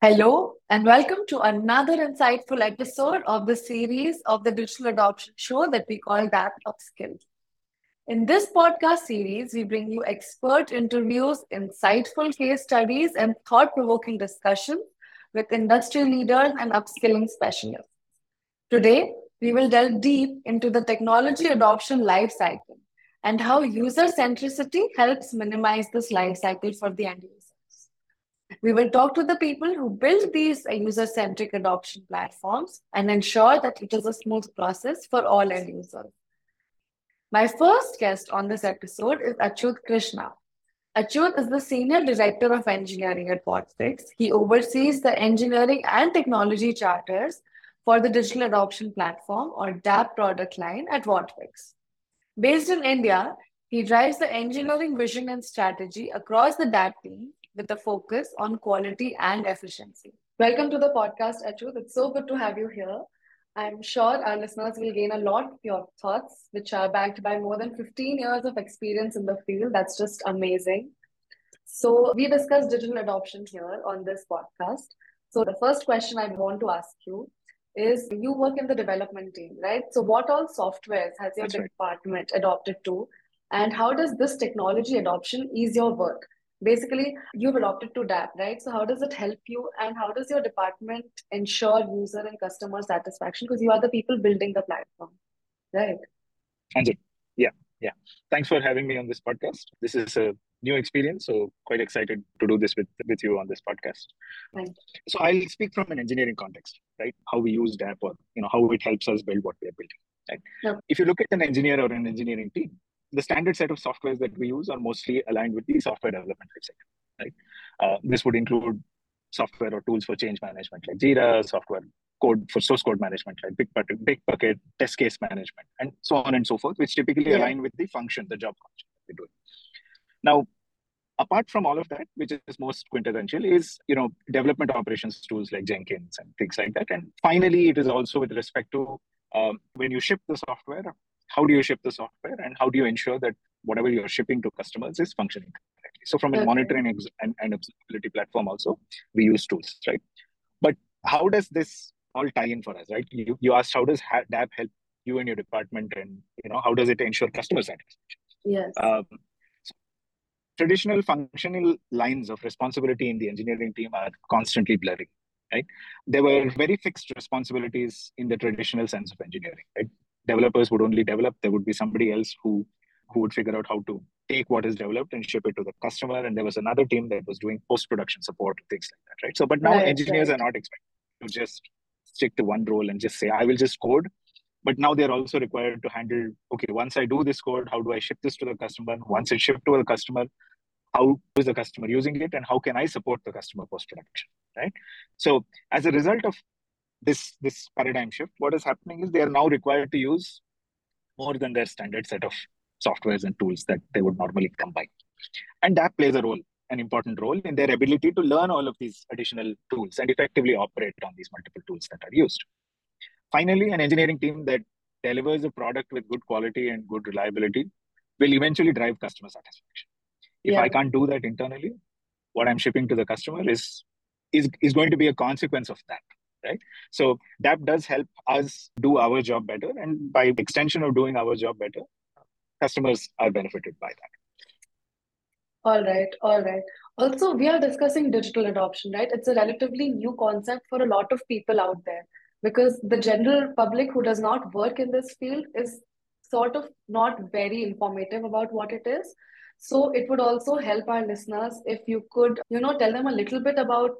Hello and welcome to another insightful episode of the series of the Digital Adoption Show that we call DAP UPSKILL. In this podcast series, we bring you expert interviews, insightful case studies, and thought-provoking discussions with industry leaders and upskilling specialists. Today, we will delve deep into the technology adoption lifecycle and how user centricity helps minimize this lifecycle for the end user. We will talk to the people who build these user-centric adoption platforms and ensure that it is a smooth process for all end users. My first guest on this episode is Achyut Krishna. Achyut is the Senior Director of Engineering at Whatfix. He oversees the engineering and technology charters for the Digital Adoption Platform or DAP product line at Whatfix. Based in India, he drives the engineering vision and strategy across the DAP team with a focus on quality and efficiency. Welcome to the podcast, Achyut. It's so good to have you here. I'm sure our listeners will gain a lot of your thoughts, which are backed by more than 15 years of experience in the field. That's just amazing. So we discuss digital adoption here on this podcast. So the first question I want to ask you is, you work in the development team, right? So what all softwares has your department adopted to, and how does this technology adoption ease your work? Basically, you've adopted to DAP, right? So how does it help you, and how does your department ensure user and customer satisfaction? Because you are the people building the platform, right? Yeah. Thanks for having me on this podcast. This is a new experience, so quite excited to do this with you on this podcast. Right. So I'll speak from an engineering context, right? How we use DAP, or how it helps us build what we are building, right? Yep. If you look at an engineer or an engineering team, the standard set of softwares that we use are mostly aligned with the software development lifecycle, right? This would include software or tools for change management like Jira, software code for source code management like Bitbucket, test case management, and so on and so forth, which typically align with the function, the job function that we're doing. Now, apart from all of that, which is most quintessential, is development operations tools like Jenkins and things like that. And finally, it is also with respect to when you ship the software. How do you ship the software, and how do you ensure that whatever you're shipping to customers is functioning correctly? So from a monitoring and observability platform also, we use tools, right? But how does this all tie in for us, right? You asked, how does DAP help you and your department, and how does it ensure customer satisfaction? Yes. So traditional functional lines of responsibility in the engineering team are constantly blurring, right? There were very fixed responsibilities in the traditional sense of engineering, right? Developers would only develop. There would be somebody else who would figure out how to take what is developed and ship it to the customer. And there was another team that was doing post-production support and things like that, right? So, but now engineers are not expected to just stick to one role and just say, I will just code. But now they're also required to handle, okay, once I do this code, how do I ship this to the customer? Once it's shipped to the customer, how is the customer using it? And how can I support the customer post-production, right? So as a result of this paradigm shift, what is happening is they are now required to use more than their standard set of softwares and tools that they would normally combine. And that plays a role, an important role, in their ability to learn all of these additional tools and effectively operate on these multiple tools that are used. Finally, an engineering team that delivers a product with good quality and good reliability will eventually drive customer satisfaction. If I can't do that internally, what I'm shipping to the customer is going to be a consequence of that. Right. So DAP does help us do our job better. And by extension of doing our job better, customers are benefited by that. All right. Also, we are discussing digital adoption, right? It's a relatively new concept for a lot of people out there, because the general public who does not work in this field is sort of not very informative about what it is. So it would also help our listeners if you could, tell them a little bit about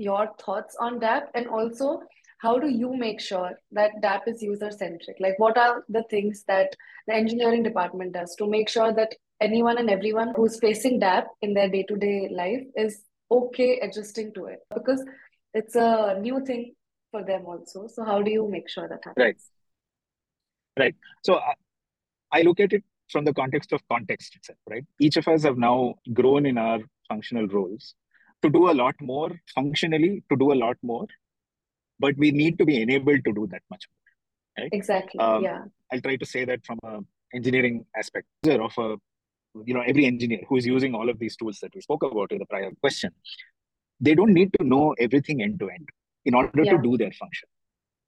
your thoughts on DAP, and also how do you make sure that DAP is user-centric? Like, what are the things that the engineering department does to make sure that anyone and everyone who's facing DAP in their day-to-day life is okay adjusting to it? Because it's a new thing for them also. So how do you make sure that happens? Right. So I look at it from the context of context itself, right? Each of us have now grown in our functional roles to do a lot more functionally, but we need to be enabled to do that much more, right? Exactly. I'll try to say that from an engineering aspect of every engineer who is using all of these tools that we spoke about in the prior question they don't need to know everything end to end in order to do their function.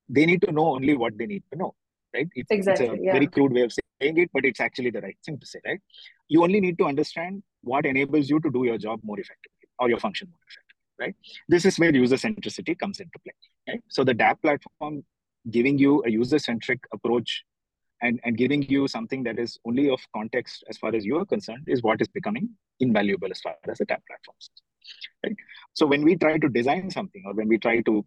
They need to know only what they need to know, right? It's a very crude way of saying it, but it's actually the right thing to say, right? You only need to understand what enables you to do your job more effectively or your function more effectively, right? This is where user centricity comes into play, right? So the DAP platform giving you a user-centric approach and giving you something that is only of context as far as you are concerned is what is becoming invaluable as far as the DAP platforms. Right? So when we try to design something or when we try to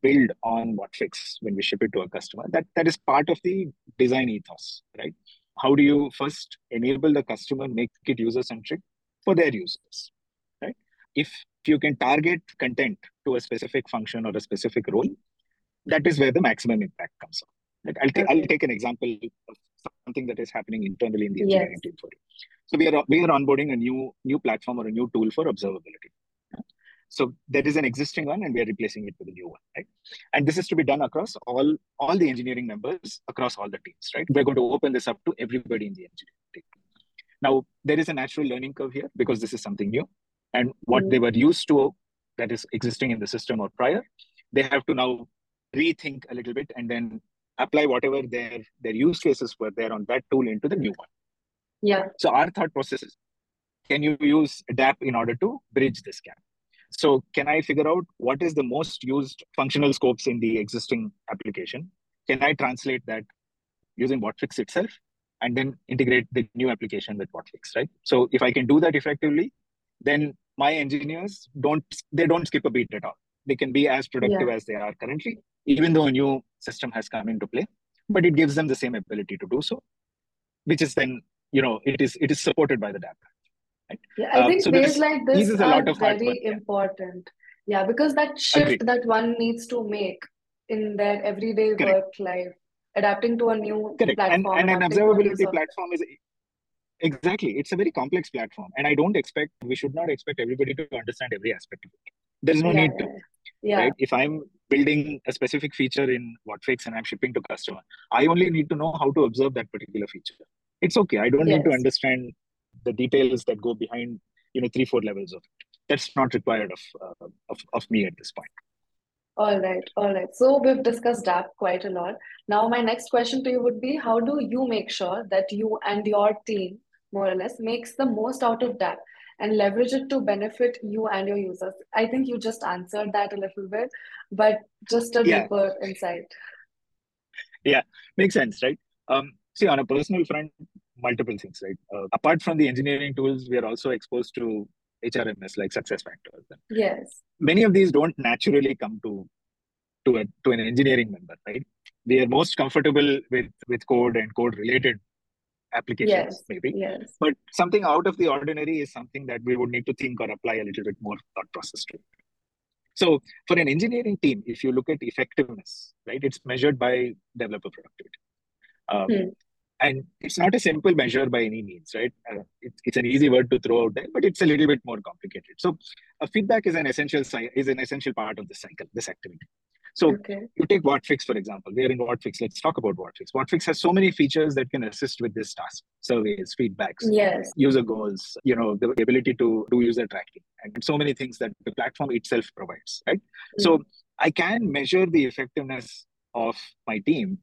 build on Whatfix, when we ship it to a customer, that is part of the design ethos, right? How do you first enable the customer, make it user-centric for their users, right? If you can target content to a specific function or a specific role, that is where the maximum impact comes from. Like I'll take an example of something that is happening internally in the engineering team for you. So we are onboarding a new platform or a new tool for observability. So there is an existing one and we are replacing it with a new one, right? And this is to be done across all the engineering members, across all the teams, right? We're going to open this up to everybody in the engineering team. Now, there is a natural learning curve here because this is something new. And what they were used to that is existing in the system or prior, they have to now rethink a little bit and then apply whatever their use cases were there on that tool into the new one. Yeah. So our thought process is, can you use DAP in order to bridge this gap? So can I figure out what is the most used functional scopes in the existing application? Can I translate that using Whatfix itself and then integrate the new application with Whatfix, right? So if I can do that effectively, then my engineers don't skip a beat at all. They can be as productive as they are currently, even though a new system has come into play, but it gives them the same ability to do so, which is then, it is supported by the DAP. Right? Yeah, I think ways like this are very important. Yeah, because that shift that one needs to make in their everyday work life, adapting to a new platform. And an observability platform is... Exactly. It's a very complex platform. And we should not expect everybody to understand every aspect of it. There's no need to. Yeah. Right? If I'm building a specific feature in Whatfix and I'm shipping to customer, I only need to know how to observe that particular feature. It's okay. I don't need to understand the details that go behind, 3-4 levels of it. That's not required of me at this point. All right. So we've discussed DAP quite a lot. Now, my next question to you would be, how do you make sure that you and your team, more or less, makes the most out of DAP and leverage it to benefit you and your users? I think you just answered that a little bit, but just a deeper insight. Yeah, makes sense, right? See, on a personal front, multiple things, right? Apart from the engineering tools, we are also exposed to HRMS like SuccessFactors. Yes. Many of these don't naturally come to an engineering member, right? They are most comfortable with code and code-related applications, maybe. Yes. But something out of the ordinary is something that we would need to think or apply a little bit more thought process to. So for an engineering team, if you look at effectiveness, right, it's measured by developer productivity. And it's not a simple measure by any means, right? It's an easy word to throw out there, but it's a little bit more complicated. So feedback is an essential part of the cycle, this activity. So you take Whatfix, for example. We are in Whatfix. Let's talk about Whatfix. Whatfix has so many features that can assist with this task. Surveys, feedbacks, user goals, the ability to do user tracking, and so many things that the platform itself provides, right? So I can measure the effectiveness of my team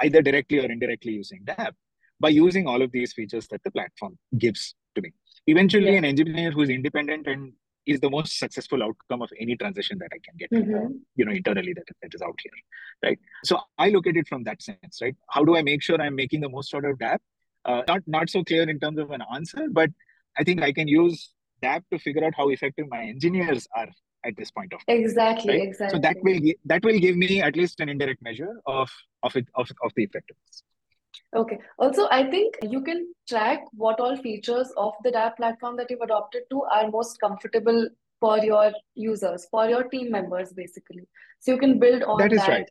either directly or indirectly using DAP by using all of these features that the platform gives to me. Eventually, an engineer who is independent and is the most successful outcome of any transition that I can get, internally that is out here, right? So I look at it from that sense, right? How do I make sure I'm making the most out of DAP? Not so clear in terms of an answer, but I think I can use DAP to figure out how effective my engineers are at this point of time. Exactly, right? Exactly. So that will give me at least an indirect measure of the effectiveness. Okay. Also, I think you can track what all features of the DAP platform that you've adopted to are most comfortable for your users, for your team members, basically. So you can build on that. That is right.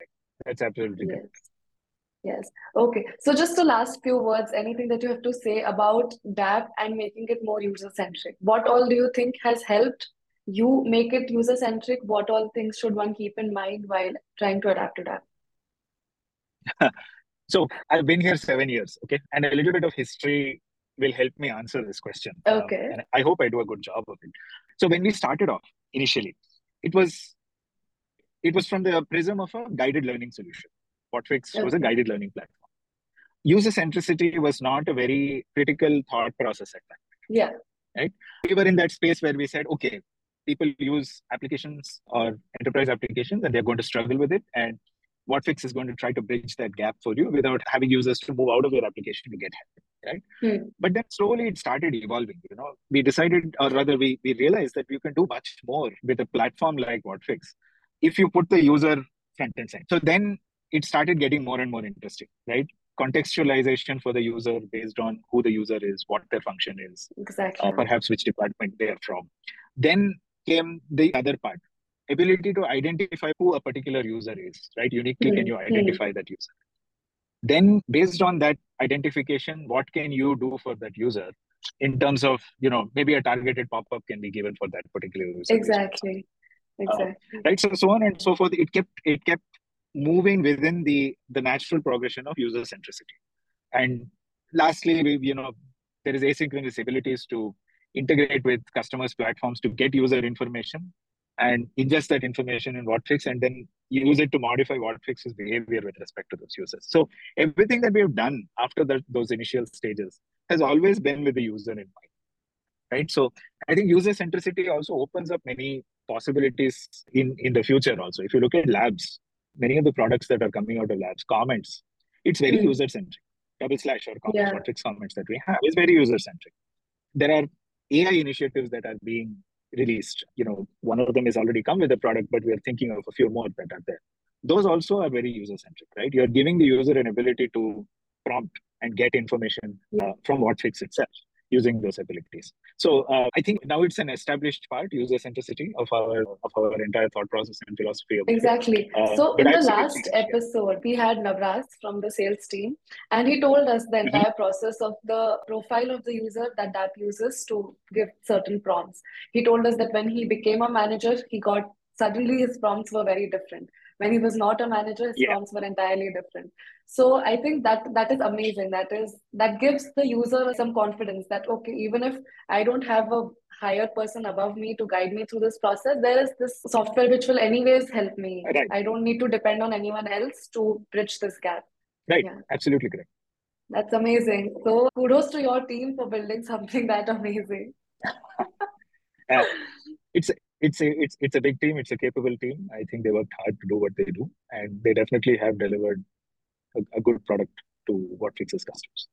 That's absolutely right. Yes. Okay. So just the last few words, anything that you have to say about DAP and making it more user-centric. What all do you think has helped you make it user-centric? What all things should one keep in mind while trying to adapt to DAP? So I've been here 7 years, okay? And a little bit of history will help me answer this question. Okay. And I hope I do a good job of it. So when we started off, initially. It was from the prism of a guided learning solution. Whatfix was a guided learning platform. User centricity was not a very critical thought process at that point. Yeah. Right. We were in that space where we said, okay, people use applications or enterprise applications and they're going to struggle with it. And Whatfix is going to try to bridge that gap for you without having users to move out of their application to get help, right? But then slowly it started evolving. You know, we decided, or rather we realized that you can do much more with a platform like Whatfix if you put the user front and center. So then it started getting more and more interesting, right? Contextualization for the user based on who the user is, what their function is, exactly, or perhaps which department they are from. Then came the other part. Ability to identify who a particular user is, right? Uniquely, can you identify that user? Then based on that identification, what can you do for that user in terms of, you know, maybe a targeted pop-up can be given for that particular user. Exactly. Right. So on and so forth. It kept moving within the natural progression of user centricity. And lastly, there is asynchronous abilities to integrate with customers' platforms to get user information and ingest that information in Whatfix and then use it to modify Whatfix's behavior with respect to those users. So everything that we have done after those initial stages has always been with the user in mind, right? So I think user centricity also opens up many possibilities in the future also. If you look at labs, many of the products that are coming out of labs, comments, it's very user-centric. / or comments, Whatfix comments that we have is very user-centric. There are AI initiatives that are being released. You know, one of them has already come with a product, but we are thinking of a few more that are there. Those also are very user-centric, right? You're giving the user an ability to prompt and get information from Whatfix itself using those abilities. So I think now it's an established part, user-centricity of our entire thought process and philosophy. Exactly. So in the last episode, we had Navras from the sales team, and he told us the entire process of the profile of the user that DAP uses to give certain prompts. He told us that when he became a manager, suddenly his prompts were very different. When he was not a manager, his prompts were entirely different. So I think that is amazing. That gives the user some confidence that, okay, even if I don't have a higher person above me to guide me through this process, there is this software which will anyways help me. Right. I don't need to depend on anyone else to bridge this gap. Right. Yeah. Absolutely correct. That's amazing. So kudos to your team for building something that amazing. It's a big team. It's a capable team. I think they worked hard to do what they do, and they definitely have delivered a good product to Whatfix's customers.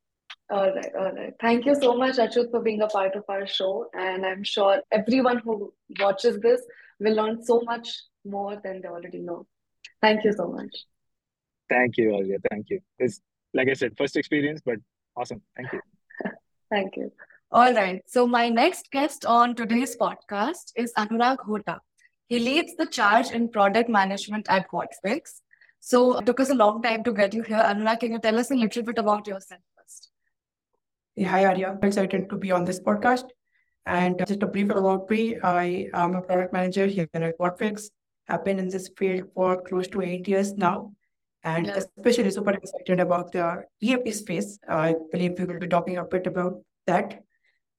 All right. Thank you so much, Achyut, for being a part of our show. And I'm sure everyone who watches this will learn so much more than they already know. Thank you so much. Thank you, Alia. Thank you. It's, like I said, first experience, but awesome. Thank you. Thank you. All right. So my next guest on today's podcast is Anurag Hota. He leads the charge in product management at Whatfix. So it took us a long time to get you here. Anurag, can you tell us a little bit about yourself first? Yeah, hi, Arya. I'm excited to be on this podcast. And just a brief about me, I am a product manager here at Whatfix. I've been in this field for close to 8 years now. And especially super excited about the EAP space. I believe we will be talking a bit about that.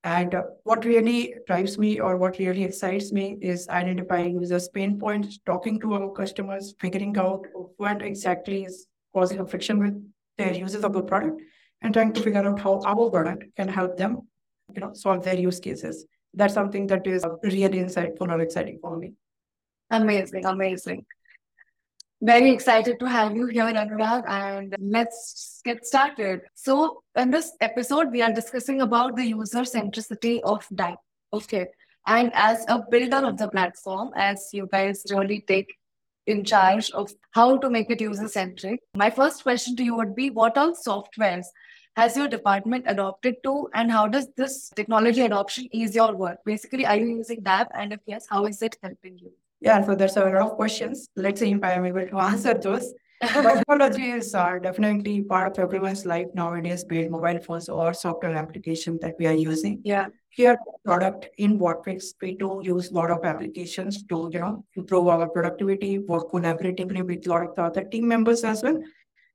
And what really drives me or what really excites me is identifying users' pain points, talking to our customers, figuring out what exactly is causing a friction with their uses of the product, and trying to figure out how our product can help them, solve their use cases. That's something that is really insightful or exciting for me. Amazing. Very excited to have you here, Anurag, and let's get started. So in this episode, we are discussing about the user centricity of DAP. Okay. And as a builder of the platform, as you guys really take in charge of how to make it user-centric, my first question to you would be, what all softwares has your department adopted to, and how does this technology adoption ease your work? Basically, are you using DAP? And if yes, how is it helping you? Yeah, so there's a lot of questions. Let's see if I am able to answer those. Technology is definitely part of everyone's life nowadays, be it mobile phones or software application that we are using. Yeah. Here, product in Whatfix, we do use a lot of applications to, improve our productivity, work collaboratively with a lot of the other team members as well.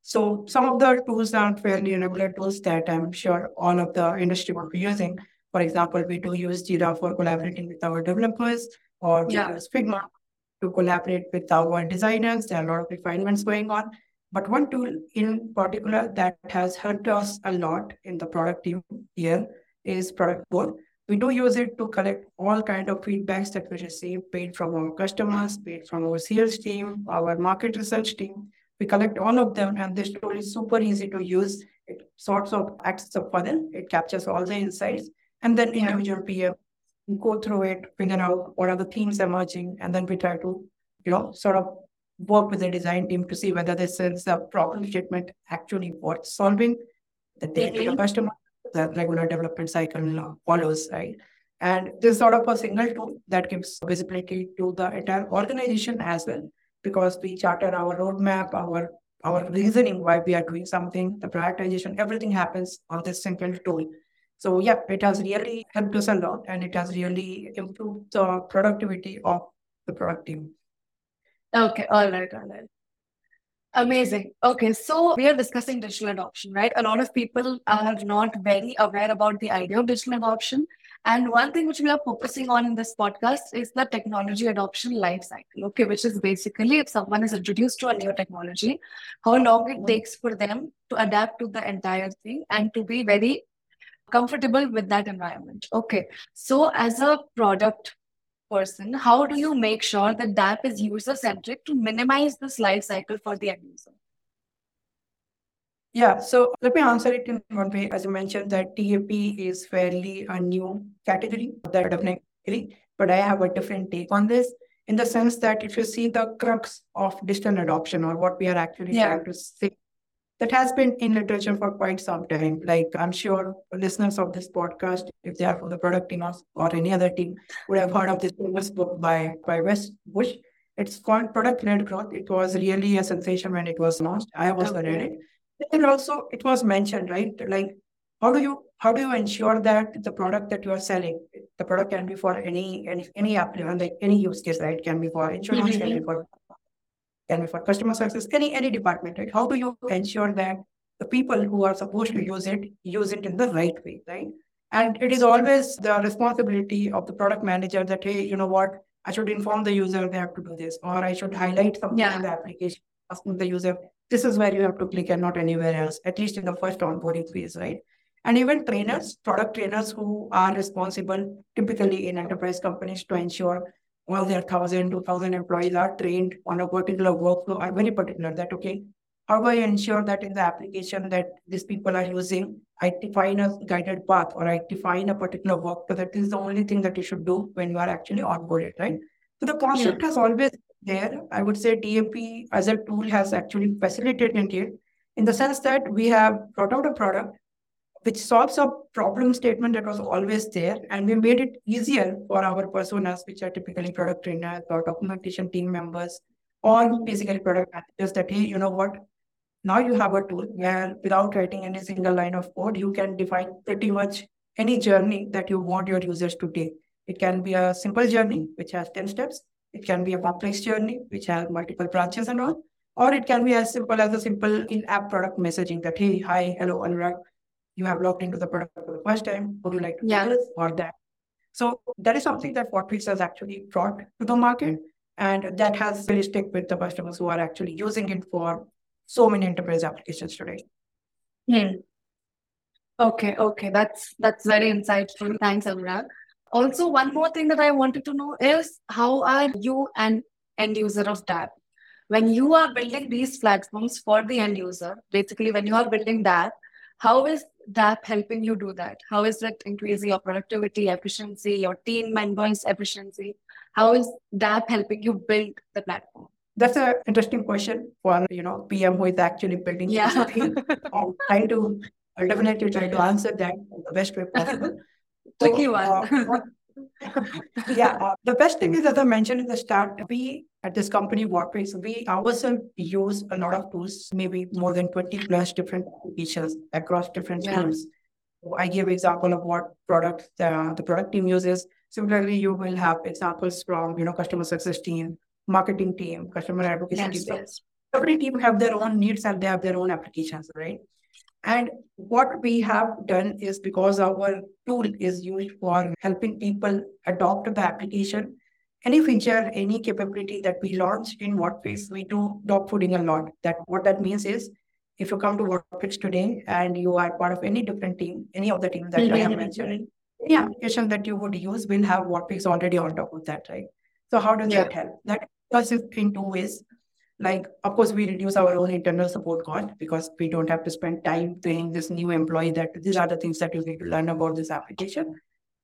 So some of the tools are fairly enabler tools that I'm sure all of the industry will be using. For example, we do use Jira for collaborating with our developers. or we use Figma to collaborate with our designers. There are a lot of refinements going on. But one tool in particular that has helped us a lot in the product team here is Productboard. We do use it to collect all kinds of feedbacks that we receive, paid from our customers, paid from our sales team, our market research team. We collect all of them, and this tool is super easy to use. It sorts of acts as a funnel. It captures all the insights, and then individual PM go through it, figure out what are the themes emerging, and then we try to, sort of work with the design team to see whether this is the problem statement actually worth solving, that they get a customer. The regular development cycle follows, right? And this is sort of a single tool that gives visibility to the entire organization as well, because we charter our roadmap, our reasoning why we are doing something, the prioritization, everything happens on this single tool. So yeah, it has really helped us a lot, and it has really improved the productivity of the product team. Okay, all right. Amazing. Okay, so we are discussing digital adoption, right? A lot of people are not very aware about the idea of digital adoption. And one thing which we are focusing on in this podcast is the technology adoption lifecycle, okay, which is basically if someone is introduced to a new technology, how long it takes for them to adapt to the entire thing and to be very comfortable with that environment. Okay, so as a product person, how do you make sure that DAP is user-centric to minimize this life cycle for the end user? Yeah, so let me answer it in one way. As you mentioned, that TAP is fairly a new category, that definitely, but I have a different take on this in the sense that if you see the crux of digital adoption or what we are actually trying to say, that has been in literature for quite some time. Like I'm sure listeners of this podcast, if they are from the product team or any other team, would have heard of this famous book by Wes Bush. It's called Product Led Growth. It was really a sensation when it was launched. I also read it. And also it was mentioned, right? Like how do you ensure that the product that you are selling, the product can be for any application, like any use case, right? Can be for insurance, can be for customer success, any department, right? How do you ensure that the people who are supposed to use it in the right way, right? And it is always the responsibility of the product manager that, hey, you know what, I should inform the user they have to do this, or I should highlight something in the application, asking the user, this is where you have to click and not anywhere else, at least in the first onboarding phase, right? And even trainers, product trainers who are responsible typically in enterprise companies to ensure all their 1,000, 2,000 employees are trained on a particular workflow are very particular that, okay, how do I ensure that in the application that these people are using, I define a guided path or I define a particular workflow that is the only thing that you should do when you are actually onboarded, right? So the concept has always been there. I would say DAP as a tool has actually facilitated it in the sense that we have brought out a product which solves a problem statement that was always there. And we made it easier for our personas, which are typically product trainers or documentation team members, or basically product managers that, hey, you know what? Now you have a tool where without writing any single line of code, you can define pretty much any journey that you want your users to take. It can be a simple journey, which has 10 steps. It can be a complex journey, which has multiple branches and all. Or it can be as simple as a simple in-app product messaging that, hey, hi, hello, Anurag. You have logged into the product for the first time. Would you like to do this or that? So that is something that Whatfix has actually brought to the market. And that has really stuck with the customers who are actually using it for so many enterprise applications today. Hmm. Okay. That's very insightful. Thanks, Anurag. Also, one more thing that I wanted to know is how are you an end user of DAP? When you are building these platforms for the end user, basically when you are building DAP, how is DAP helping you do that? How is it increasing your productivity, efficiency, your team members' efficiency? How is DAP helping you build the platform? That's an interesting question for PM who is actually building something. I'll definitely try to answer that in the best way possible. Tricky one. The best thing is, as I mentioned in the start, we at this company, Whatfix, we ourselves use a lot of tools, maybe more than 20 plus different features across different teams. So I gave example of what products the product team uses. Similarly, you will have examples from customer success team, marketing team, customer advocacy team. Yes. Every team have their own needs and they have their own applications, right? And what we have done is because our tool is used for helping people adopt the application, any feature, any capability that we launched in Whatfix, we do dogfooding a lot. What that means is, if you come to Whatfix today and you are part of any different team, any of the teams that I have mentioned, any application that you would use will have Whatfix already on top of that, right? So how does that help? That does it in two ways. Like, of course, we reduce our own internal support cost because we don't have to spend time training this new employee that these are the things that you need to learn about this application.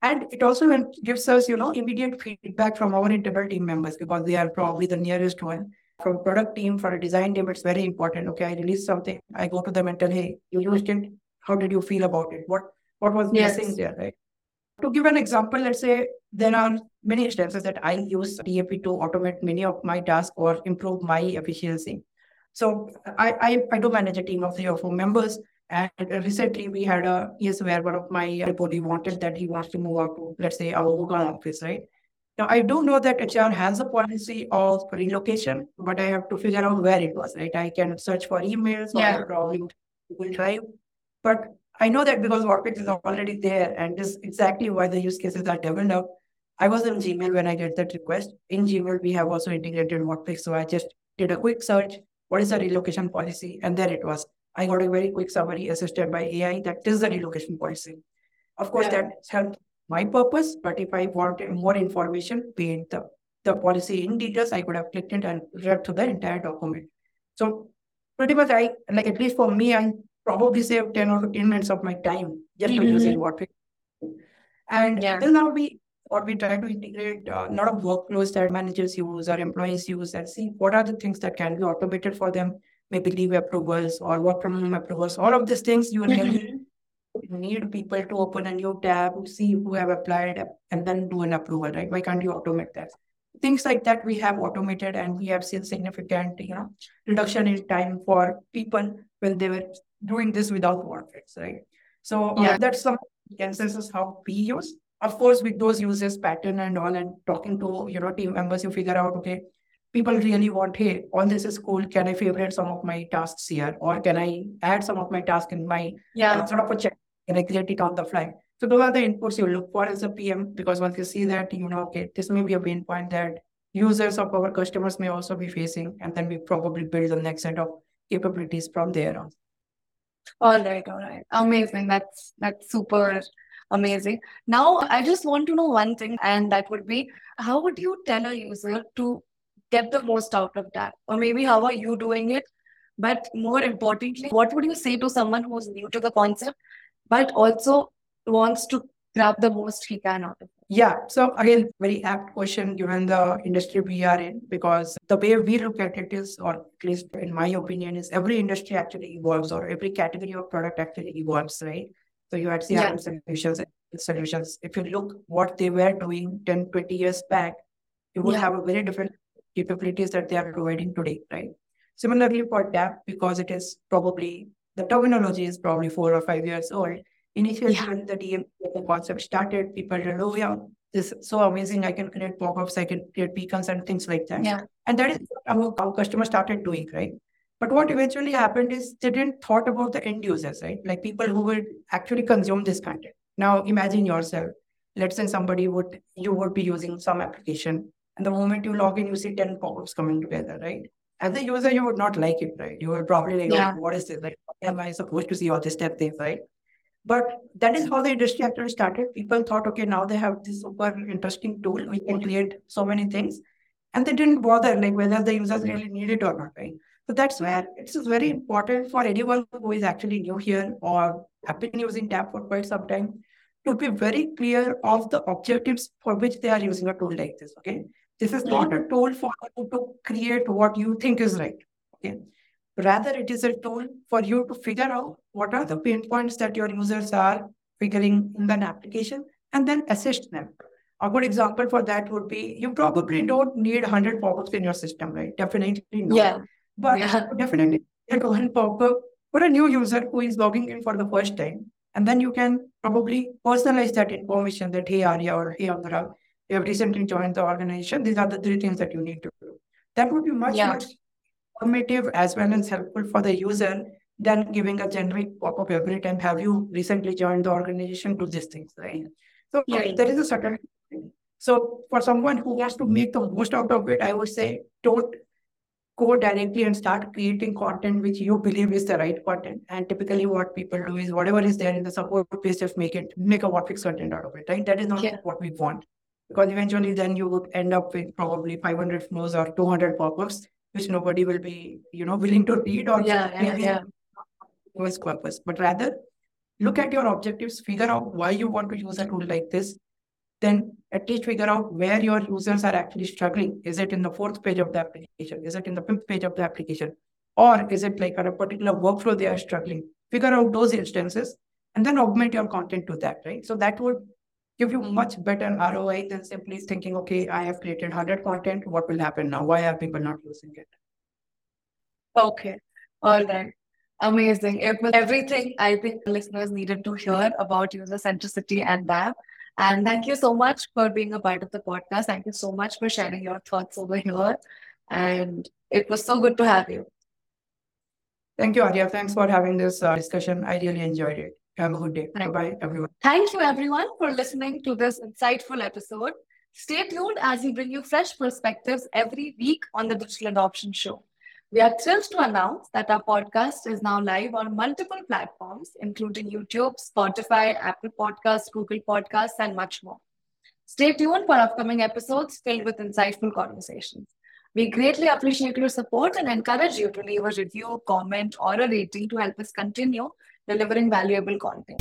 And it also gives us, immediate feedback from our internal team members because they are probably the nearest one. From product team, for a design team, it's very important. Okay, I released something. I go to them and tell, hey, you used it. How did you feel about it? What was missing there, right? To give an example, let's say there are many instances that I use DAP to automate many of my tasks or improve my efficiency. So I do manage a team of 3 or 4 members. And recently we had a case where one of my employee wanted that he wants to move out to, let's say, our Google office, right? Now, I do know that HR has a policy of relocation, but I have to figure out where it was, right? I can search for emails or probably Google Drive. But I know that because Whatfix is already there, and this is exactly why the use cases are developed. I was in Gmail when I get that request. In Gmail, we have also integrated Whatfix. So I just did a quick search. What is the relocation policy? And there it was. I got a very quick summary assisted by AI that is the relocation policy. Of course, that helped my purpose, but if I wanted more information, paint the policy in details, I could have clicked it and read through the entire document. So pretty much at least for me, I probably saved 10 or 15 minutes of my time just to use Whatfix. And till now we try to integrate a lot of workflows that managers use or employees use and see what are the things that can be automated for them. Maybe leave approvals or work from home approvals, all of these things you really need people to open a new tab, see who have applied and then do an approval, right? Why can't you automate that? Things like that we have automated and we have seen significant, reduction in time for people when they were doing this without Whatfix, right? So that's some consensus how we use. Of course, with those uses pattern and all and talking to, team members, you figure out, okay, people really want, hey, all this is cool. Can I favorite some of my tasks here? Or can I add some of my tasks in my sort of a check? Can I create it on the fly? So those are the inputs you look for as a PM, because once you see that, this may be a pain point that users of our customers may also be facing. And then we probably build the next set of capabilities from there on. All right. Amazing. That's super amazing. Now, I just want to know one thing, and that would be, how would you tell a user to get the most out of that? Or maybe how are you doing it? But more importantly, what would you say to someone who's new to the concept, but also wants to grab the most he can out of it? Yeah. So again, very apt question given the industry we are in, because the way we look at it is, or at least in my opinion, is every industry actually evolves or every category of product actually evolves, right? So you had CRM solutions. If you look what they were doing 10, 20 years back, you would have a very different capabilities that they are providing today, right? Similarly for DAP, because it is probably, the terminology is probably 4 or 5 years old. Initially when the DM concept started, people said, oh yeah, this is so amazing. I can create pop-ups, I can create beacons and things like that. Yeah. And that is how customers started doing, right? But what eventually happened is they didn't thought about the end users, right? Like people who would actually consume this content. Now imagine yourself, let's say you would be using some application. And the moment you log in, you see 10 pop-ups coming together, right? As a user, you would not like it, right? You would probably like, oh, what is this? Like, am I supposed to see all these 10 things, right? But that is how the industry actually started. People thought, okay, now they have this super interesting tool. We can create so many things. And they didn't bother like whether the users really need it or not, right? So that's where it's very important for anyone who is actually new here or have been using DAP for quite some time to be very clear of the objectives for which they are using a tool like this, okay? This is not a tool for you to create what you think is right. Okay? Rather, it is a tool for you to figure out what are the pain points that your users are figuring in an application and then assist them. A good example for that would be, you probably don't need 100 pop-ups in your system, right? Definitely not. Yeah. But definitely get one pop-up for a new user who is logging in for the first time. And then you can probably personalize that information that, hey, Arya or hey, Anurag, you have recently joined the organization. These are the 3 things that you need to do. That would be much informative as well as helpful for the user than giving a generic pop-up every time. Have you recently joined the organization? Do these things, right? So there is a certain So for someone who has to make the most out of it, I would say don't go directly and start creating content which you believe is the right content. And typically what people do is whatever is there in the support page, just make a Whatfix content out of it, right? That is not what we want, because eventually then you would end up with probably 500 flows or 200 pop-ups, which nobody will be, willing to read or use purpose. But rather look at your objectives, figure out why you want to use a tool like this. Then at least figure out where your users are actually struggling. Is it in the fourth page of the application? Is it in the fifth page of the application? Or is it like a particular workflow they are struggling? Figure out those instances and then augment your content to that, right? So that would give you much better ROI than simply thinking, okay, I have created 100 content. What will happen now? Why are people not using it? Okay. All right. Amazing. It was everything I think listeners needed to hear about user centricity and DAP. And thank you so much for being a part of the podcast. Thank you so much for sharing your thoughts over here. And it was so good to have you. Thank you, Arya. Thanks for having this discussion. I really enjoyed it. Have a good day. Bye-bye, everyone. Thank you, everyone, for listening to this insightful episode. Stay tuned as we bring you fresh perspectives every week on the Digital Adoption Show. We are thrilled to announce that our podcast is now live on multiple platforms, including YouTube, Spotify, Apple Podcasts, Google Podcasts, and much more. Stay tuned for upcoming episodes filled with insightful conversations. We greatly appreciate your support and encourage you to leave a review, comment, or a rating to help us continue delivering valuable content.